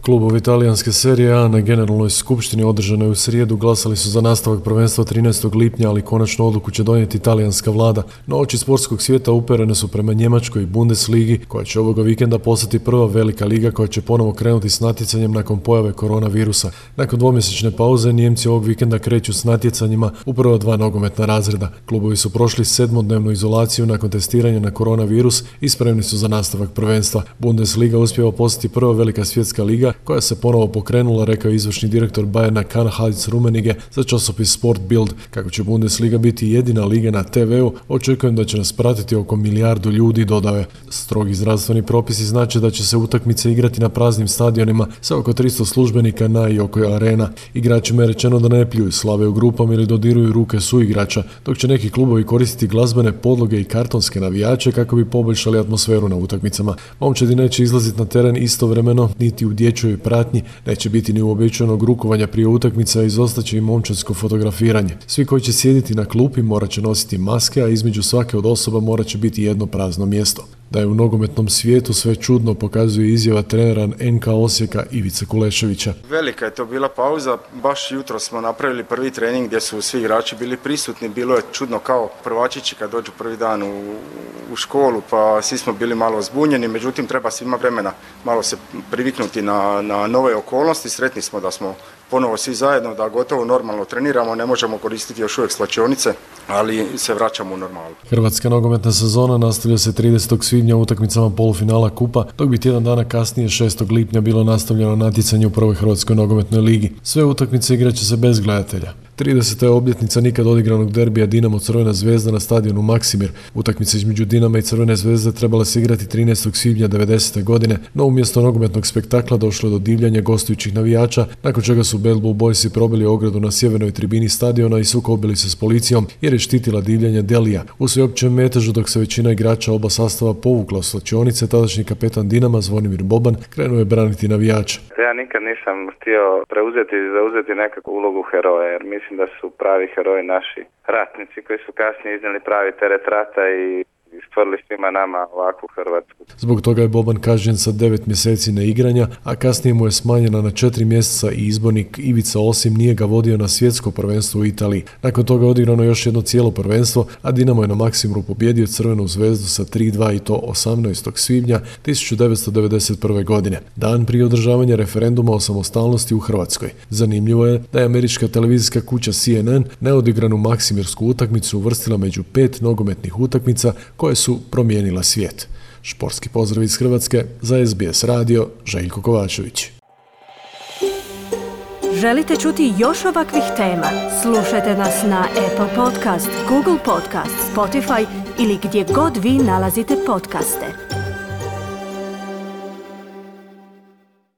Klubovi talijanske serije A na generalnoj skupštini održanoj u srijedu glasali su za nastavak prvenstva 13. lipnja, ali konačnu odluku će donijeti talijanska vlada. No oči sportskog svijeta uperene su prema Njemačkoj i Bundesligi, koja će ovoga vikenda postati prva velika liga koja će ponovo krenuti s natjecanjem nakon pojave koronavirusa. Nakon dvomjesečne pauze Nijemci ovog vikenda kreću s natjecanjima u prva dva nogometna razreda. Klubovi su prošli 7-dnevnu izolaciju nakon testiranja na koronavirus i spremni su za nastavak prvenstva. Bundesliga uspijeva postati prva velika svjetska liga koja se ponovo pokrenula, rekao izvršni direktor Bayerna Karl-Heinz Rummenige za časopis Sport Bild. Kako će Bundesliga biti jedina liga na TV-u, očekujem da će nas pratiti oko 1 milijardu ljudi, dodao je. Strogi zdravstveni propisi znače da će se utakmice igrati na praznim stadionima sa oko 300 službenika na i oko arena. Igračima je rečeno da ne pljuju slave u grupama ili dodiruju ruke suigrača, dok će neki klubovi koristiti glazbene podloge i kartonske navijače kako bi poboljšali atmosferu na utakmicama. Momčadi neće izlaziti na teren istovremeno niti u dječjoj i pratnji, neće biti ni uobičajenog rukovanja prije utakmica, izostaće i momčadsko fotografiranje. Svi koji će sjediti na klupi morat će nositi maske, a između svake od osoba morat će biti jedno prazno mjesto. Da je u nogometnom svijetu sve čudno pokazuje izjava trenera NK Osijeka Ivice Kuleševića. Velika je to bila pauza, baš jutro smo napravili prvi trening gdje su svi igrači bili prisutni, bilo je čudno kao prvačići kad dođu prvi dan u školu, pa svi smo bili malo zbunjeni, međutim treba svima vremena malo se priviknuti na nove okolnosti, sretni smo da smo ponovo svi zajedno, da gotovo normalno treniramo, ne možemo koristiti još uvijek slačionice, ali se vraćamo u normalu. Hrvatska nogometna sezona nastavlja se 30. svibnja utakmicama polufinala kupa, dok bi tjedan dana kasnije 6. lipnja bilo nastavljeno natjecanje u prvoj Hrvatskoj nogometnoj ligi. Sve utakmice igraće se bez gledatelja. 30. je obljetnica nikad odigranog derbija Dinamo Crvena zvezda na stadionu Maksimir. Utakmice između Dinama i Crvene zvezde trebala se igrati 13. svibnja 90. godine, no umjesto nogometnog spektakla došlo je do divljanja gostujućih navijača, nakon čega su Bad Blue Boysi probili ogradu na sjevernoj tribini stadiona i sukobili se s policijom jer je štitila divljanje Delija. U sveopćem metežu, dok se većina igrača oba sastava povukla u slačionice, tadašnji kapetan Dinama Zvonimir Boban krenuo je braniti navijače. Ja nikad nisam htio zauzeti nekakvu ulogu heroja, jer mislim da su pravi heroji naši ratnici koji su kasnije iznijeli pravi teret rata i stvorili svima nama ovakvu Hrvatsku. Zbog toga je Boban kažnjen sa 9 mjeseci neigranja, a kasnije mu je smanjena na 4 mjeseca i izbornik Ivica Osim nije ga vodio na svjetsko prvenstvo u Italiji. Nakon toga je odigrano još jedno cijelo prvenstvo, a Dinamo je na Maksimiru pobjedio Crvenu zvezdu sa 3-2 i to 18. svibnja 1991. godine, dan prije održavanja referenduma o samostalnosti u Hrvatskoj. Zanimljivo je da je američka televizijska kuća CNN neodigranu maksimirsku utakmicu uvrstila među 5 nogometnih utakmica koje su promijenila svijet. Športski pozdrav iz Hrvatske za SBS radio, Željko Kovačović. Želite čuti još ovakvih tema? Slušajte nas na Apple Podcast, Google Podcast, Spotify ili gdje god vi nalazite podcaste.